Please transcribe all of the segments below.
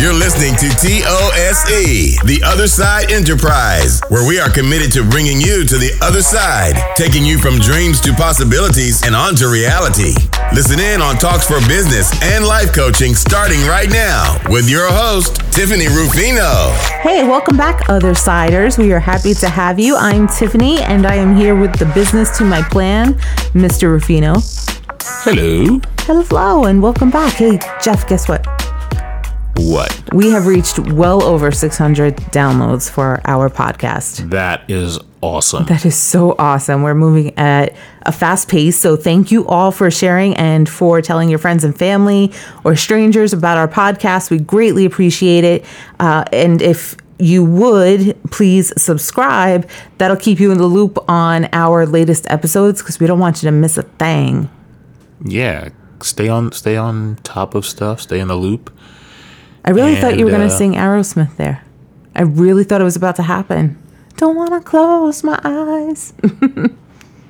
You're listening to T-O-S-E, The Other Side Enterprise, where we are committed to bringing you to the other side, taking you from dreams to possibilities and onto reality. Listen in on Talks for Business and Life Coaching starting right now with your host, Tiffany Rufino. Hey, welcome back, Other Siders. We are happy to have you. I'm Tiffany, and I am here with the business to my plan, Mr. Rufino. Hello. Hello, and welcome back. Hey, Jeff, guess what? What? We have reached well over 600 downloads for our podcast. That is awesome. That is so awesome. We're moving at a fast pace. So thank you all for sharing and for telling your friends and family or strangers about our podcast. We greatly appreciate it. And if you would, please subscribe. That'll keep you in the loop on our latest episodes because we don't want you to miss a thing. Yeah. Stay on top of stuff. Stay in the loop. I really thought you were going to sing Aerosmith there. I really thought it was about to happen. Don't want to close my eyes.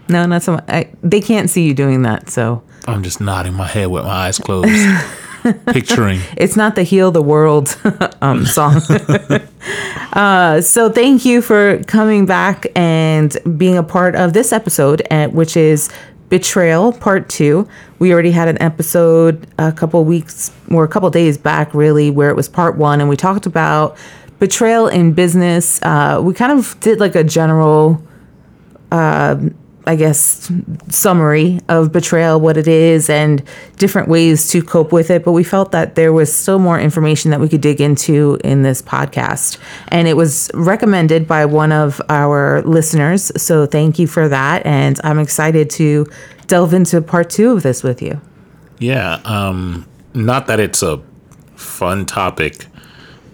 No, not so much. They can't see you doing that, so. I'm just nodding my head with my eyes closed, picturing. It's not the Heal the World song. So thank you for coming back and being a part of this episode, which is Betrayal Part 2. We already had an episode a couple days back, really, where it was Part 1, and we talked about betrayal in business. We kind of did like a general, summary of betrayal, what it is, and different ways to cope with it. But we felt that there was still more information that we could dig into in this podcast. And it was recommended by one of our listeners. So thank you for that. And I'm excited to delve into Part 2 of this with you. Yeah. Not that it's a fun topic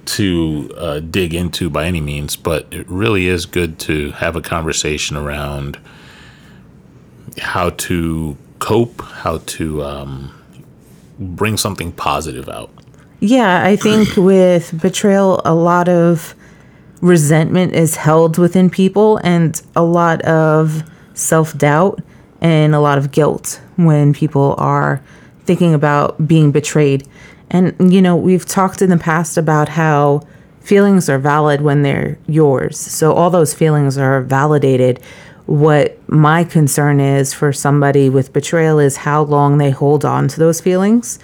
to dig into by any means, but it really is good to have a conversation around how to cope, how to bring something positive out. Yeah, I think with betrayal, a lot of resentment is held within people and a lot of self-doubt and a lot of guilt when people are thinking about being betrayed. And, you know, we've talked in the past about how feelings are valid when they're yours. So all those feelings are validated. What my concern is for somebody with betrayal is how long they hold on to those feelings.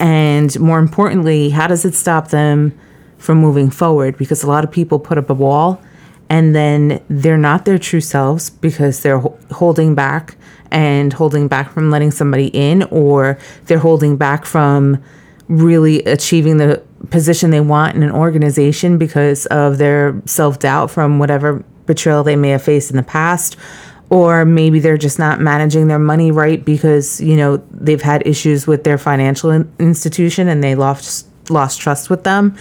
And more importantly, how does it stop them from moving forward? Because a lot of people put up a wall and then they're not their true selves because they're holding back from letting somebody in, or they're holding back from really achieving the position they want in an organization because of their self-doubt from whatever betrayal they may have faced in the past. Or maybe they're just not managing their money right because, you know, they've had issues with their financial institution and they lost trust with them.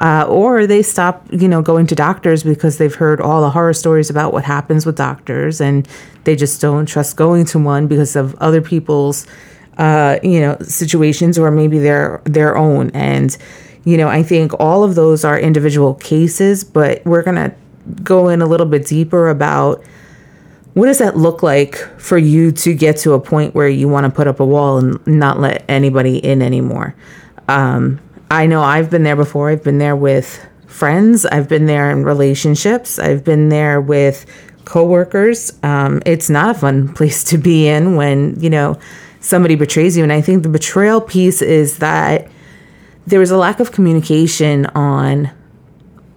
Or they stop, you know, going to doctors because they've heard all the horror stories about what happens with doctors and they just don't trust going to one because of other people's situations, or maybe their own. And, you know, I think all of those are individual cases, but we're going to go in a little bit deeper about what does that look like for you to get to a point where you want to put up a wall and not let anybody in anymore. I know I've been there before. I've been there with friends. I've been there in relationships. I've been there with coworkers. It's not a fun place to be in when, you know, somebody betrays you. And I think the betrayal piece is that there was a lack of communication on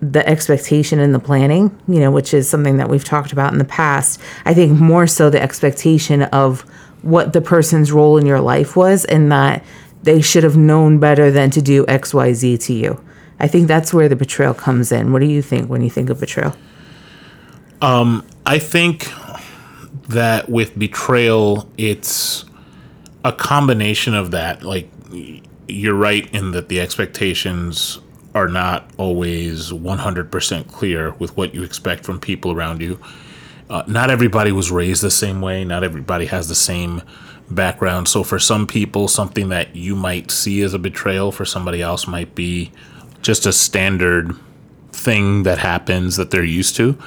the expectation and the planning, you know, which is something that we've talked about in the past. I think more so the expectation of what the person's role in your life was and that they should have known better than to do X, Y, Z to you. I think that's where the betrayal comes in. What do you think when you think of betrayal? I think that with betrayal, it's a combination of that. Like, you're right in that the expectations are not always 100% clear with what you expect from people around you. Not everybody was raised the same way. Not everybody has the same background. So for some people, something that you might see as a betrayal for somebody else might be just a standard thing that happens that they're used to.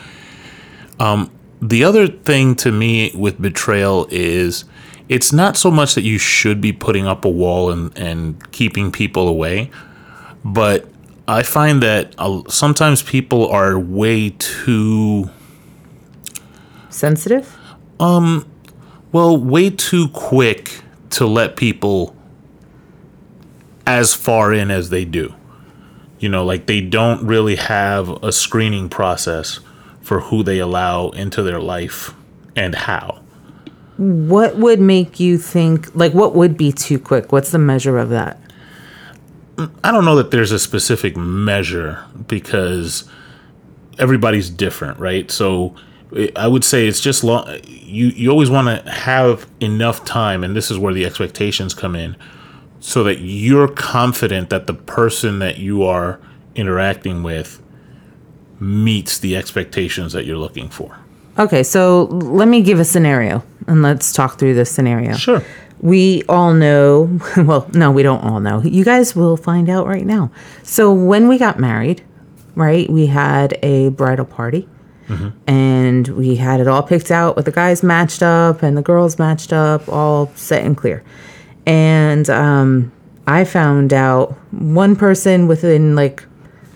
The other thing to me with betrayal is it's not so much that you should be putting up a wall and keeping people away, but I find that sometimes people are way too sensitive. Way too quick to let people as far in as they do. You know, like they don't really have a screening process for who they allow into their life and how. What would make you think, like, what would be too quick? What's the measure of that? I don't know that there's a specific measure because everybody's different, right? So I would say it's just long. You always want to have enough time, and this is where the expectations come in, so that you're confident that the person that you are interacting with meets the expectations that you're looking for. Okay, so let me give a scenario, and let's talk through this scenario. Sure. We all know, well, no, we don't all know. You guys will find out right now. So when we got married, right, we had a bridal party. Mm-hmm. And we had it all picked out with the guys matched up and the girls matched up, all set and clear. And I found out one person within like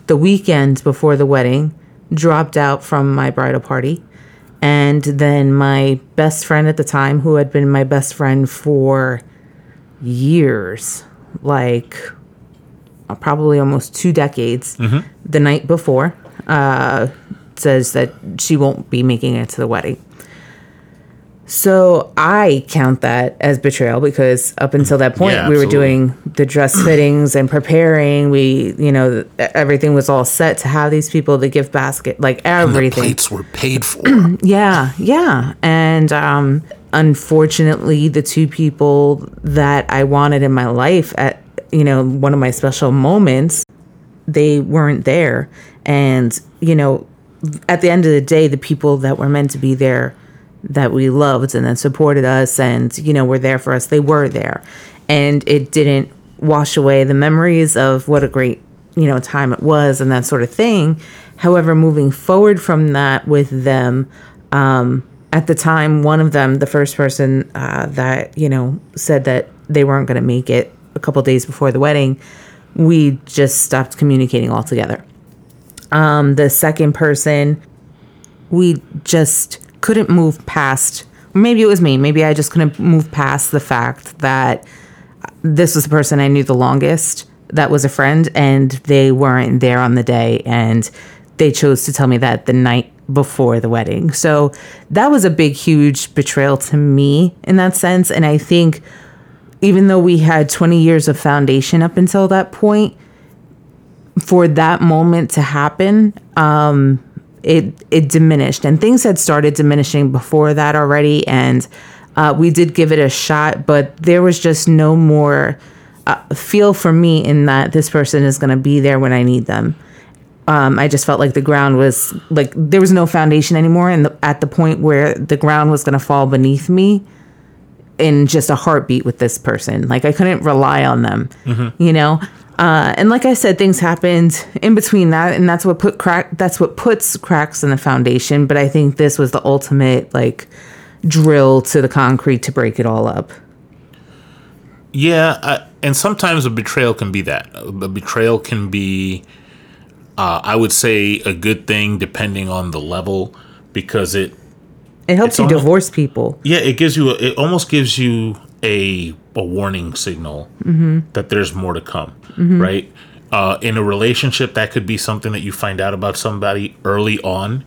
the weekend before the wedding dropped out from my bridal party. And then my best friend at the time, who had been my best friend for years, like probably almost 2 decades, mm-hmm. the night before, says that she won't be making it to the wedding. So I count that as betrayal because up until that point, yeah, we were doing the dress fittings and preparing. We, you know, everything was all set to have these people, the gift basket, like everything. And the plates were paid for. Yeah. And unfortunately, the two people that I wanted in my life at, you know, one of my special moments, they weren't there. And, you know, at the end of the day, the people that were meant to be there that we loved and that supported us and, you know, were there for us, they were there. And it didn't wash away the memories of what a great, you know, time it was and that sort of thing. However, moving forward from that with them, at the time, one of them, the first person that, you know, said that they weren't going to make it a couple days before the wedding, we just stopped communicating altogether. The second person, we just couldn't move past, maybe it was me, maybe I just couldn't move past the fact that this was the person I knew the longest that was a friend, and they weren't there on the day, and they chose to tell me that the night before the wedding. So that was a big, huge betrayal to me in that sense. And I think even though we had 20 years of foundation up until that point, for that moment to happen, it diminished, and things had started diminishing before that already. And we did give it a shot, but there was just no more feel for me in that this person is going to be there when I need them. I just felt like the ground was like there was no foundation anymore, and at the point where the ground was going to fall beneath me in just a heartbeat with this person. Like I couldn't rely on them, mm-hmm. you know. And like I said, things happened in between that, and that's what puts cracks in the foundation. But I think this was the ultimate like drill to the concrete to break it all up. Yeah, and sometimes a betrayal can be that. A betrayal can be, I would say, a good thing depending on the level, because it helps you divorce people. Yeah, it gives you. It almost gives you a warning signal mm-hmm. that there's more to come, mm-hmm. right? In a relationship, that could be something that you find out about somebody early on.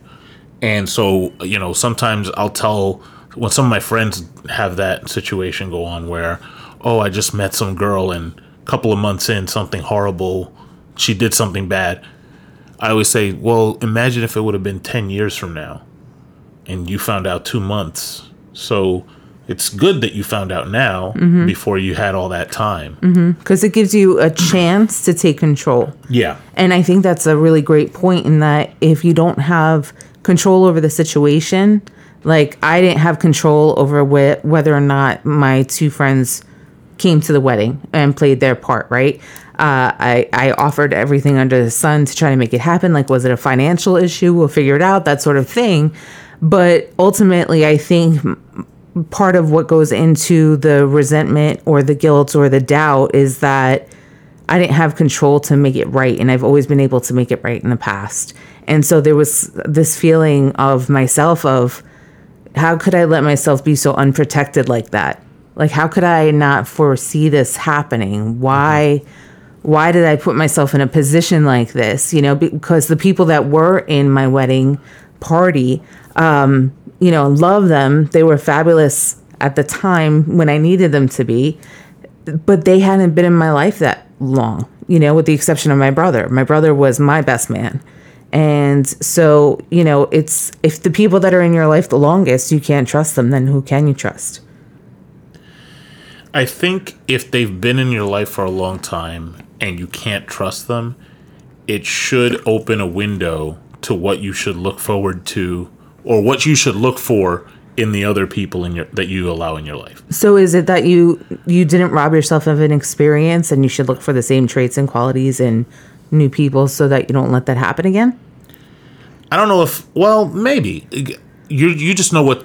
And so, you know, sometimes I'll tell when some of my friends have that situation go on where, oh, I just met some girl and a couple of months in, something horrible, she did something bad. I always say, well, imagine if it would have been 10 years from now and you found out 2 months. So it's good that you found out now mm-hmm. before you had all that time. Because mm-hmm. it gives you a chance to take control. Yeah. And I think that's a really great point in that if you don't have control over the situation, like I didn't have control over whether or not my two friends came to the wedding and played their part, right? I offered everything under the sun to try to make it happen. Like, was it a financial issue? We'll figure it out, that sort of thing. But ultimately, I think part of what goes into the resentment or the guilt or the doubt is that I didn't have control to make it right, and I've always been able to make it right in the past. And so there was this feeling of myself of, how could I let myself be so unprotected like that? Like, how could I not foresee this happening? Why did I put myself in a position like this? You know, because the people that were in my wedding party, you know, love them. They were fabulous at the time when I needed them to be, but they hadn't been in my life that long, you know, with the exception of my brother. My brother was my best man. And so, you know, it's, if the people that are in your life the longest, you can't trust them, then who can you trust? I think if they've been in your life for a long time and you can't trust them, it should open a window to what you should look forward to or what you should look for in the other people in your, that you allow in your life. So is it that you didn't rob yourself of an experience and you should look for the same traits and qualities in new people so that you don't let that happen again? I don't know if, well, maybe. You just know what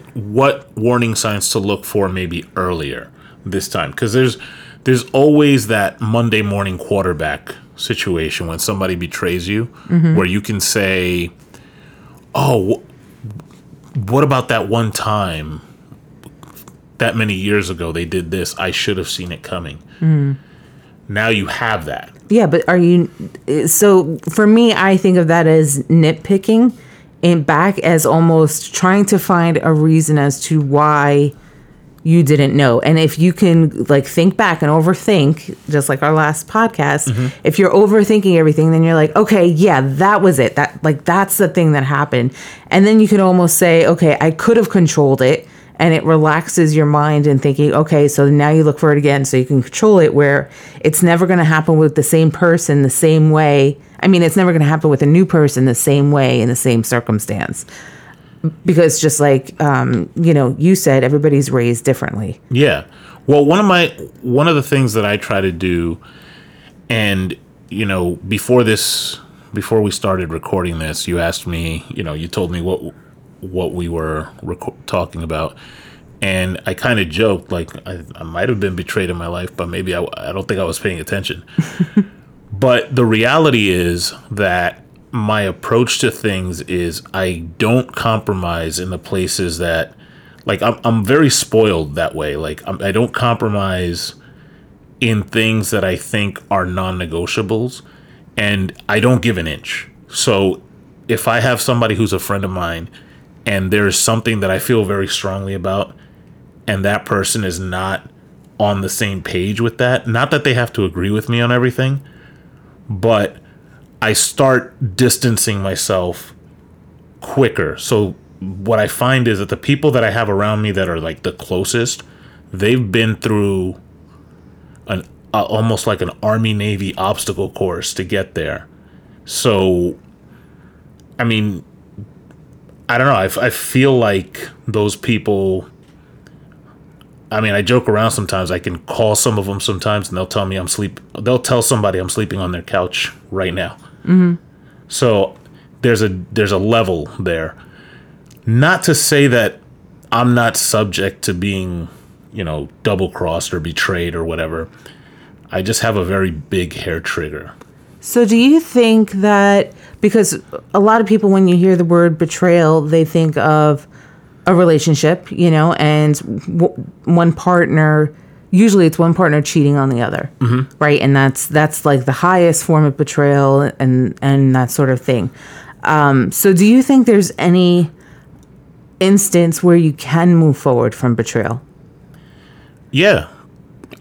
warning signs to look for maybe earlier this time, because there's always that Monday morning quarterback situation when somebody betrays you, mm-hmm. where you can say, oh, what about that one time that many years ago they did this? I should have seen it coming. Mm. Now you have that. Yeah, but are you... So for me, I think of that as nitpicking and back as almost trying to find a reason as to why you didn't know. And if you can like think back and overthink, just like our last podcast, mm-hmm. if you're overthinking everything, then you're like, okay, yeah, that was it. That like, that's the thing that happened. And then you can almost say, okay, I could have controlled it, and it relaxes your mind in thinking, okay, so now you look for it again so you can control it, where it's never going to happen with the same person the same way. I mean, it's never going to happen with a new person the same way in the same circumstance. Because just like, you know, you said, everybody's raised differently. Yeah. Well, one of the things that I try to do, and, you know, before we started recording this, you asked me, you know, you told me what we were talking about. And I kind of joked, like, I might have been betrayed in my life, but maybe I don't think I was paying attention. But the reality is that my approach to things is I don't compromise in the places that, like, I'm very spoiled that way. Like, I don't compromise in things that I think are non-negotiables, and I don't give an inch. So if I have somebody who's a friend of mine and there's something that I feel very strongly about and that person is not on the same page with that, not that they have to agree with me on everything, but I start distancing myself quicker. So what I find is that the people that I have around me that are like the closest, they've been through an almost like an Army Navy obstacle course to get there. So, I mean, I don't know. I feel like those people, I mean, I joke around sometimes. I can call some of them sometimes, and they'll tell me they'll tell somebody I'm sleeping on their couch right now. Mm-hmm. So there's a level there. Not to say that I'm not subject to being, you know, double crossed or betrayed or whatever. I just have a very big hair trigger. So do you think that, because a lot of people, when you hear the word betrayal, they think of a relationship, you know, and one partner, usually it's one partner cheating on the other, mm-hmm. right? And that's like the highest form of betrayal and that sort of thing. So do you think there's any instance where you can move forward from betrayal? Yeah,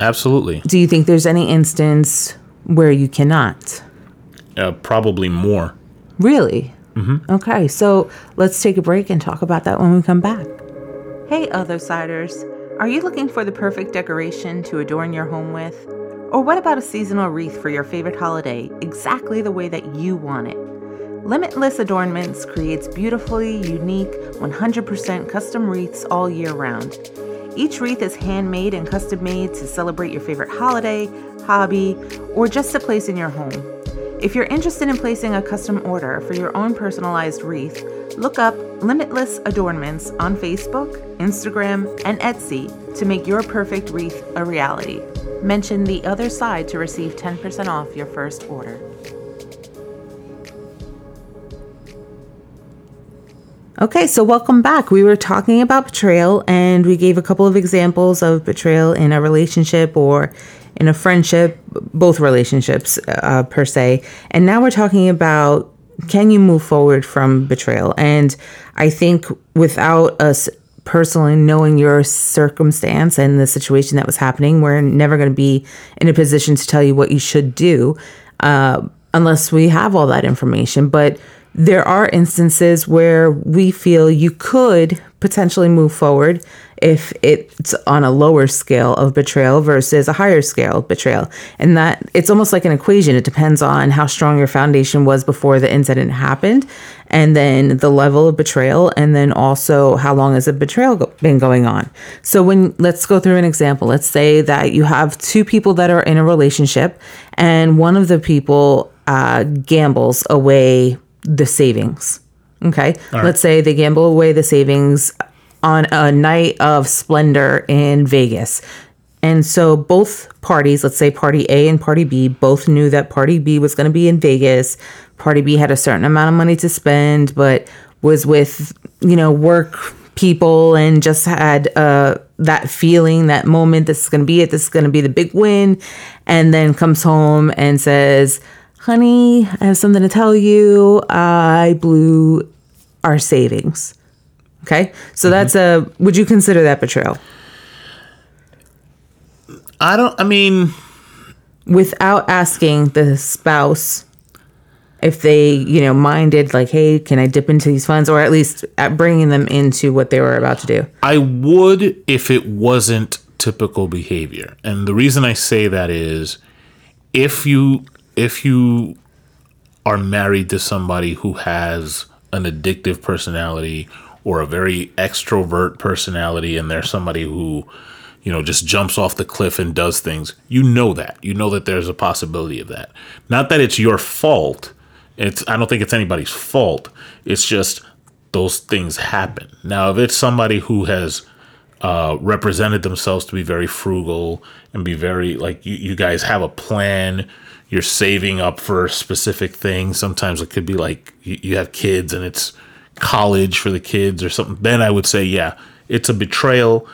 absolutely. Do you think there's any instance where you cannot? Probably more. Really? Mm-hmm. Okay, so let's take a break and talk about that when we come back. Hey, Othersiders. Are you looking for the perfect decoration to adorn your home with? Or what about a seasonal wreath for your favorite holiday, exactly the way that you want it? Limitless Adornments creates beautifully unique, 100% custom wreaths all year round. Each wreath is handmade and custom made to celebrate your favorite holiday, hobby, or just a place in your home. If you're interested in placing a custom order for your own personalized wreath, look up Limitless Adornments on Facebook, Instagram, and Etsy to make your perfect wreath a reality. Mention The Other Side to receive 10% off your first order. Okay, so welcome back. We were talking about betrayal, and we gave a couple of examples of betrayal in a relationship or in a friendship, both relationships per se. And now we're talking about, can you move forward from betrayal? And I think without us personally knowing your circumstance and the situation that was happening, we're never going to be in a position to tell you what you should do unless we have all that information. But there are instances where we feel you could potentially move forward if it's on a lower scale of betrayal versus a higher scale of betrayal. And that it's almost like an equation. It depends on how strong your foundation was before the incident happened, and then the level of betrayal, and then also how long has the betrayal been going on. So let's go through an example. Let's say that you have two people that are in a relationship, and one of the people gambles away the savings. Okay. Right. Let's say they gamble away the savings on a night of splendor in Vegas. And so both parties, let's say party A and party B, both knew that party B was going to be in Vegas. Party B had a certain amount of money to spend, but was with, work people, and just had that feeling, that moment, this is going to be it. This is going to be the big win. And then comes home and says, honey, I have something to tell you. I blew our savings. Okay. So that's would you consider that betrayal? Without asking the spouse if they, minded, like, hey, can I dip into these funds? Or at least bringing them into what they were about to do. I would, if it wasn't typical behavior. And the reason I say that is if you are married to somebody who has an addictive personality or a very extrovert personality, and they're somebody who, just jumps off the cliff and does things, you know that there's a possibility of that. Not that it's your fault. I don't think it's anybody's fault. It's just those things happen. Now, if it's somebody who has represented themselves to be very frugal and be very, like, you guys have a plan, you're saving up for specific things. Sometimes it could be like you have kids and it's college for the kids or something. Then I would say, yeah, it's a betrayal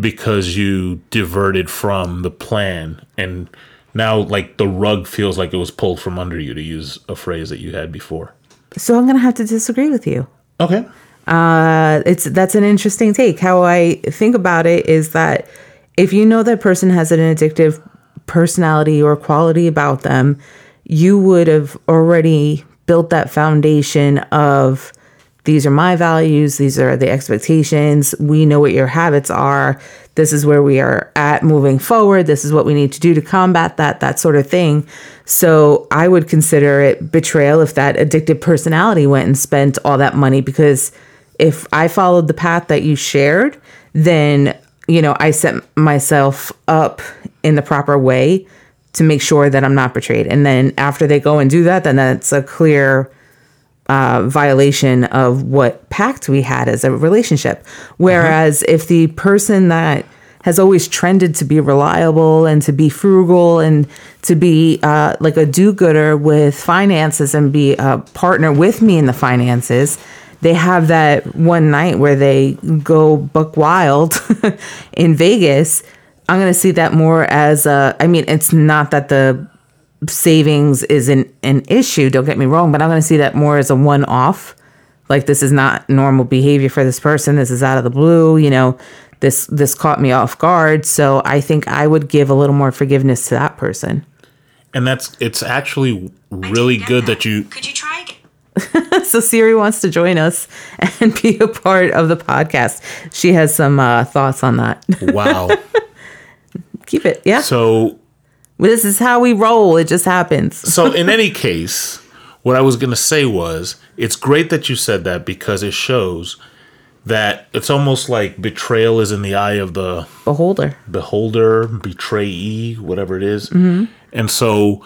because you diverted from the plan. And now, like, the rug feels like it was pulled from under you, to use a phrase that you had before. So I'm going to have to disagree with you. Okay. That's an interesting take. How I think about it is that if you know that person has an addictive personality or quality about them, you would have already built that foundation of, these are my values, these are the expectations, we know what your habits are, this is where we are at moving forward, this is what we need to do to combat that sort of thing. So I would consider it betrayal if that addictive personality went and spent all that money, because if I followed the path that you shared, then, I set myself up in the proper way to make sure that I'm not betrayed. And then after they go and do that, then that's a clear violation of what pact we had as a relationship. Whereas if the person that has always trended to be reliable and to be frugal and to be like a do-gooder with finances and be a partner with me in the finances, they have that one night where they go buck wild in Vegas, I'm going to see that more as it's not that the savings is an issue, don't get me wrong, but I'm going to see that more as a one-off. Like, this is not normal behavior for this person. This is out of the blue, this caught me off guard. So I think I would give a little more forgiveness to that person. And it's actually really good that you... Could you try again? So Siri wants to join us and be a part of the podcast. She has some thoughts on that. Wow. Keep it. Yeah. So this is how we roll. It just happens. So in any case, what I was going to say was, it's great that you said that, because it shows that it's almost like betrayal is in the eye of the beholder, betrayee, whatever it is. Mm-hmm. And so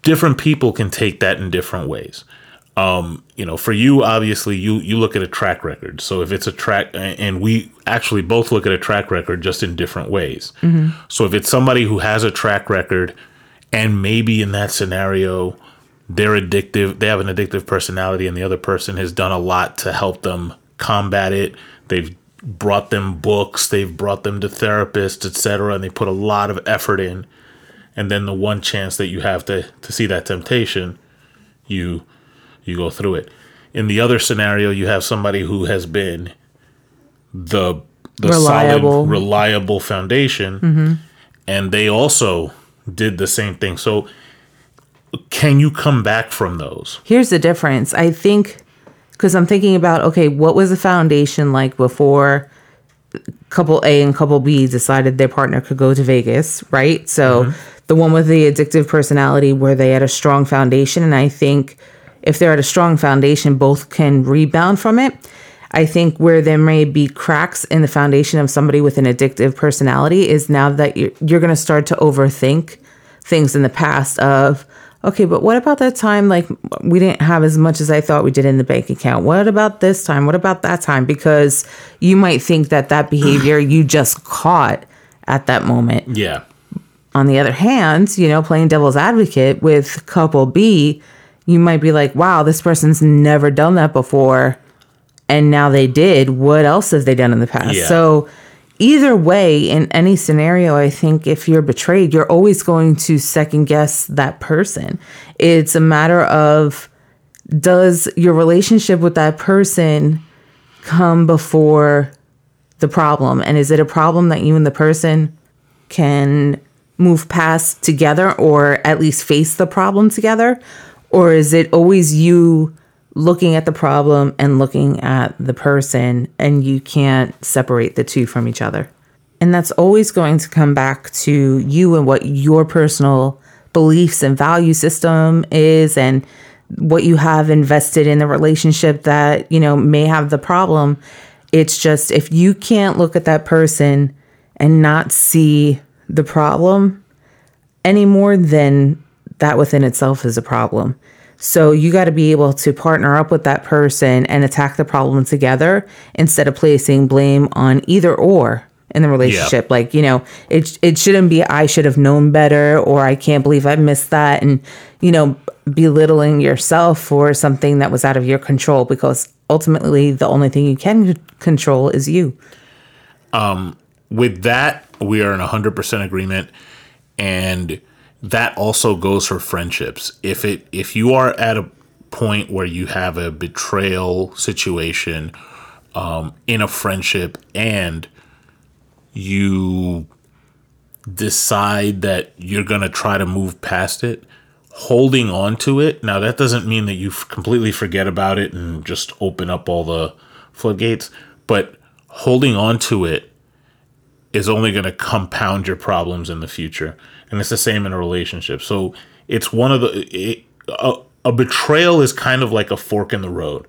different people can take that in different ways. You know, for you, obviously, you look at a track record. So if it's a track, and we actually both look at a track record just in different ways. Mm-hmm. So if it's somebody who has a track record, and maybe in that scenario, they're addictive, they have an addictive personality, and the other person has done a lot to help them combat it. They've brought them books, they've brought them to therapists, etc., and they put a lot of effort in. And then the one chance that you have to see that temptation, you go through it. In the other scenario, you have somebody who has been the solid, reliable foundation, mm-hmm. and they also did the same thing. So can you come back from those? Here's the difference. I think, because I'm thinking about, okay, what was the foundation like before couple A and couple B decided their partner could go to Vegas, right? So mm-hmm. the one with the addictive personality, were they at a strong foundation? And I think if they're at a strong foundation, both can rebound from it. I think where there may be cracks in the foundation of somebody with an addictive personality is now that you're going to start to overthink things in the past of, okay, but what about that time? Like, we didn't have as much as I thought we did in the bank account. What about this time? What about that time? Because you might think that behavior you just caught at that moment. Yeah. On the other hand, you know, playing devil's advocate with couple B, you might be like, wow, this person's never done that before, and now they did. What else have they done in the past? Yeah. So either way, in any scenario, I think if you're betrayed, you're always going to second guess that person. It's a matter of, does your relationship with that person come before the problem? And is it a problem that you and the person can move past together, or at least face the problem together? Or is it always you looking at the problem and looking at the person, and you can't separate the two from each other? And that's always going to come back to you and what your personal beliefs and value system is, and what you have invested in the relationship that, you know, may have the problem. It's just, if you can't look at that person and not see the problem any more than that within itself is a problem. So you got to be able to partner up with that person and attack the problem together, instead of placing blame on either or in the relationship. Yeah. Like, you know, it shouldn't be, I should have known better, or I can't believe I missed that. And, you know, belittling yourself for something that was out of your control, because ultimately the only thing you can control is you. With that, we are in 100% agreement. And that also goes for friendships. If you are at a point where you have a betrayal situation in a friendship, and you decide that you're going to try to move past it, holding on to it. Now, that doesn't mean that you completely forget about it and just open up all the floodgates, but holding on to it is only going to compound your problems in the future. And it's the same in a relationship. So it's one of a betrayal is kind of like a fork in the road.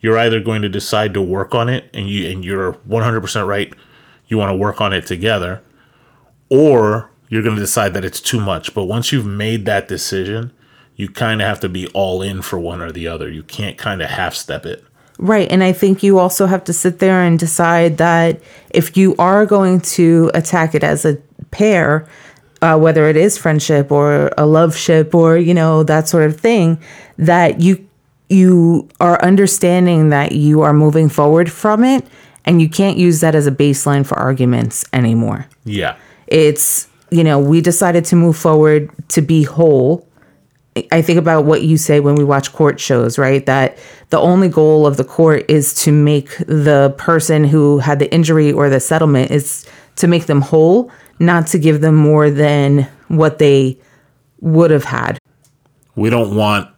You're either going to decide to work on it, and you're 100% right, you want to work on it together, or you're going to decide that it's too much. But once you've made that decision, you kind of have to be all in for one or the other. You can't kind of half-step it. Right. And I think you also have to sit there and decide that if you are going to attack it as a pair, whether it is friendship or a love ship or, you know, that sort of thing, that you are understanding that you are moving forward from it, and you can't use that as a baseline for arguments anymore. Yeah. It's, you know, we decided to move forward to be whole. I think about what you say when we watch court shows, right? That the only goal of the court is to make the person who had the injury or the settlement is to make them whole, not to give them more than what they would have had. We don't want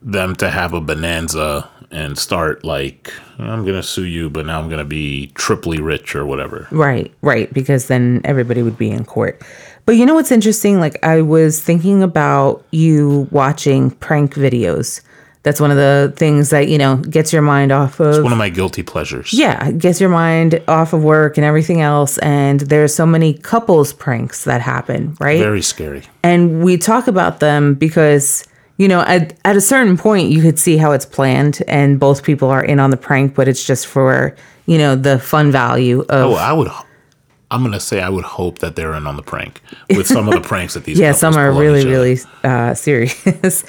them to have a bonanza and start like, I'm going to sue you, but now I'm going to be triply rich or whatever. Right. Because then everybody would be in court. But you know what's interesting? Like, I was thinking about you watching prank videos. That's one of the things that, you know, gets your mind off of. It's one of my guilty pleasures. Yeah, gets your mind off of work and everything else. And there's so many couples pranks that happen, right? Very scary. And we talk about them because, you know, at a certain point, you could see how it's planned and both people are in on the prank, but it's just for, you know, the fun value of. Oh, I would hope that they're in on the prank with some of the pranks that these yeah, some are really, really serious.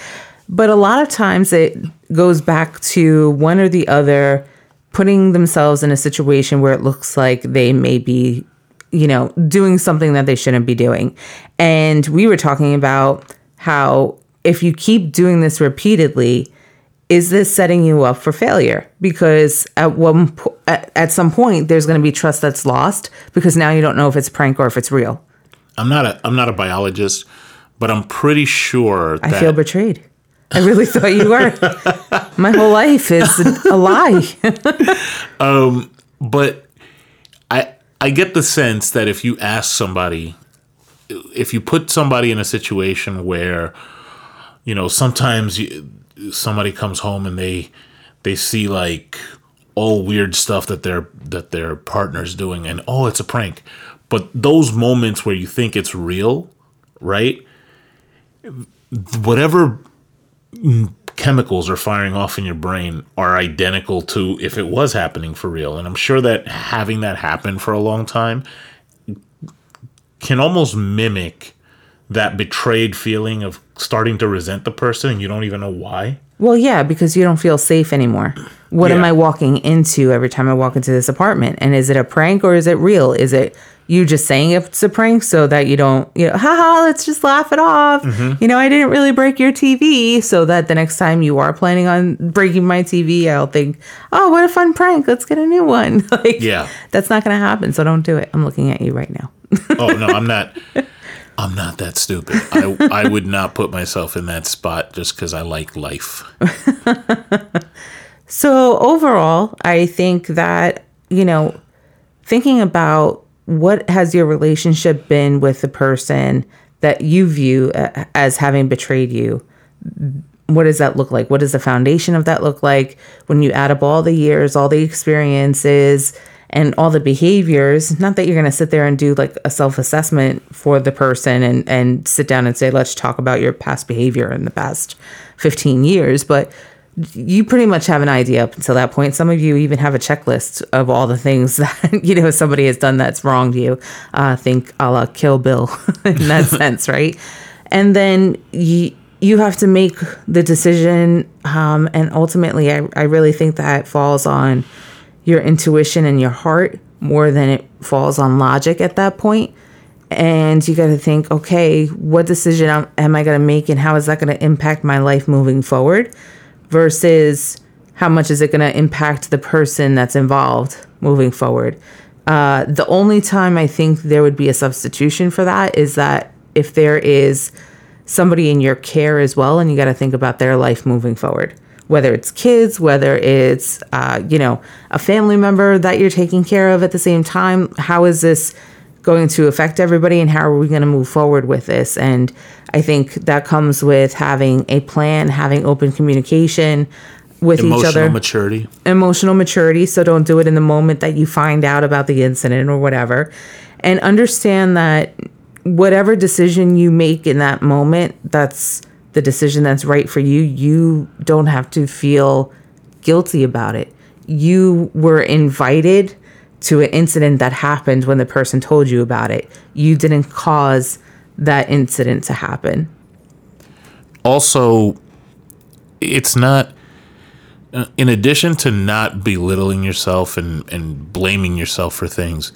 But a lot of times it goes back to one or the other putting themselves in a situation where it looks like they may be, you know, doing something that they shouldn't be doing. And we were talking about how if you keep doing this repeatedly, is this setting you up for failure? Because at some point, there's going to be trust that's lost because now you don't know if it's prank or if it's real. I'm not a biologist, but I'm pretty sure that I feel betrayed. I really thought you were. My whole life is a lie. But I get the sense that if you ask somebody, if you put somebody in a situation where, you know, sometimes somebody comes home and they see like all weird stuff that their partner's doing and oh, it's a prank. But those moments where you think it's real, right? Whatever chemicals are firing off in your brain are identical to if it was happening for real. And I'm sure that having that happen for a long time can almost mimic that betrayed feeling of starting to resent the person and you don't even know why. Well, yeah, because you don't feel safe anymore. What am I walking into every time I walk into this apartment? And is it a prank or is it real? Is it you just saying it's a prank so that you don't, you know, haha, let's just laugh it off. Mm-hmm. You know, I didn't really break your TV so that the next time you are planning on breaking my TV, I'll think, oh, what a fun prank. Let's get a new one. Like, yeah, that's not going to happen. So don't do it. I'm looking at you right now. Oh, no, I'm not. I'm not that stupid. I would not put myself in that spot just because I like life. So overall, I think that, you know, thinking about what has your relationship been with the person that you view as having betrayed you, what does that look like? What does the foundation of that look like when you add up all the years, all the experiences, and all the behaviors? Not that you're going to sit there and do like a self-assessment for the person and sit down and say, let's talk about your past behavior in the past 15 years. But you pretty much have an idea up until that point. Some of you even have a checklist of all the things that, you know, somebody has done that's wronged you. Think a la Kill Bill in that sense, right? And then you have to make the decision. And ultimately, I really think that falls on your intuition and your heart more than it falls on logic at that point. And you got to think, okay, what decision am I going to make and how is that going to impact my life moving forward versus how much is it going to impact the person that's involved moving forward? The only time I think there would be a substitution for that is that if there is somebody in your care as well, and you got to think about their life moving forward. Whether it's kids, whether it's, you know, a family member that you're taking care of at the same time, how is this going to affect everybody and how are we going to move forward with this? And I think that comes with having a plan, having open communication with each other. Emotional maturity. So don't do it in the moment that you find out about the incident or whatever. And understand that whatever decision you make in that moment, that's the decision that's right for you. You don't have to feel guilty about it. You were invited to an incident that happened when the person told you about it. You didn't cause that incident to happen. Also, it's not, in addition to not belittling yourself and blaming yourself for things,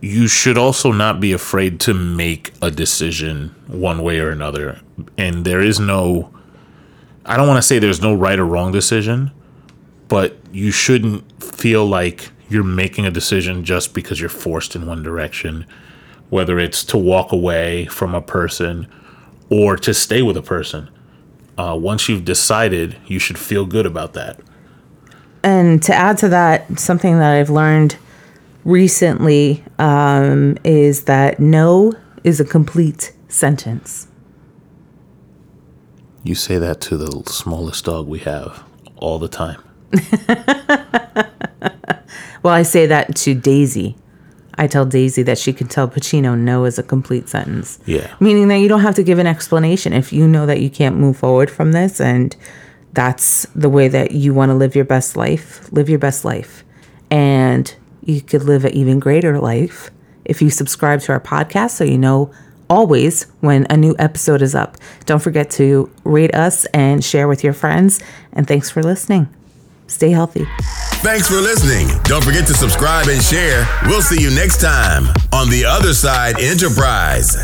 you should also not be afraid to make a decision one way or another. And there is no, I don't want to say there's no right or wrong decision, but you shouldn't feel like you're making a decision just because you're forced in one direction, whether it's to walk away from a person or to stay with a person. Once you've decided, you should feel good about that. And to add to that, something that I've learned recently is that no is a complete sentence. You say that to the smallest dog we have all the time. Well, I say that to Daisy I tell Daisy that she can tell Pacino no is a complete sentence. Yeah. Meaning that you don't have to give an explanation. If you know that you can't move forward from this and that's the way that you want to live your best life, live your best life. And you could live an even greater life if you subscribe to our podcast so you know always when a new episode is up. Don't forget to rate us and share with your friends. And thanks for listening. Stay healthy. Thanks for listening. Don't forget to subscribe and share. We'll see you next time on The Other Side Enterprise.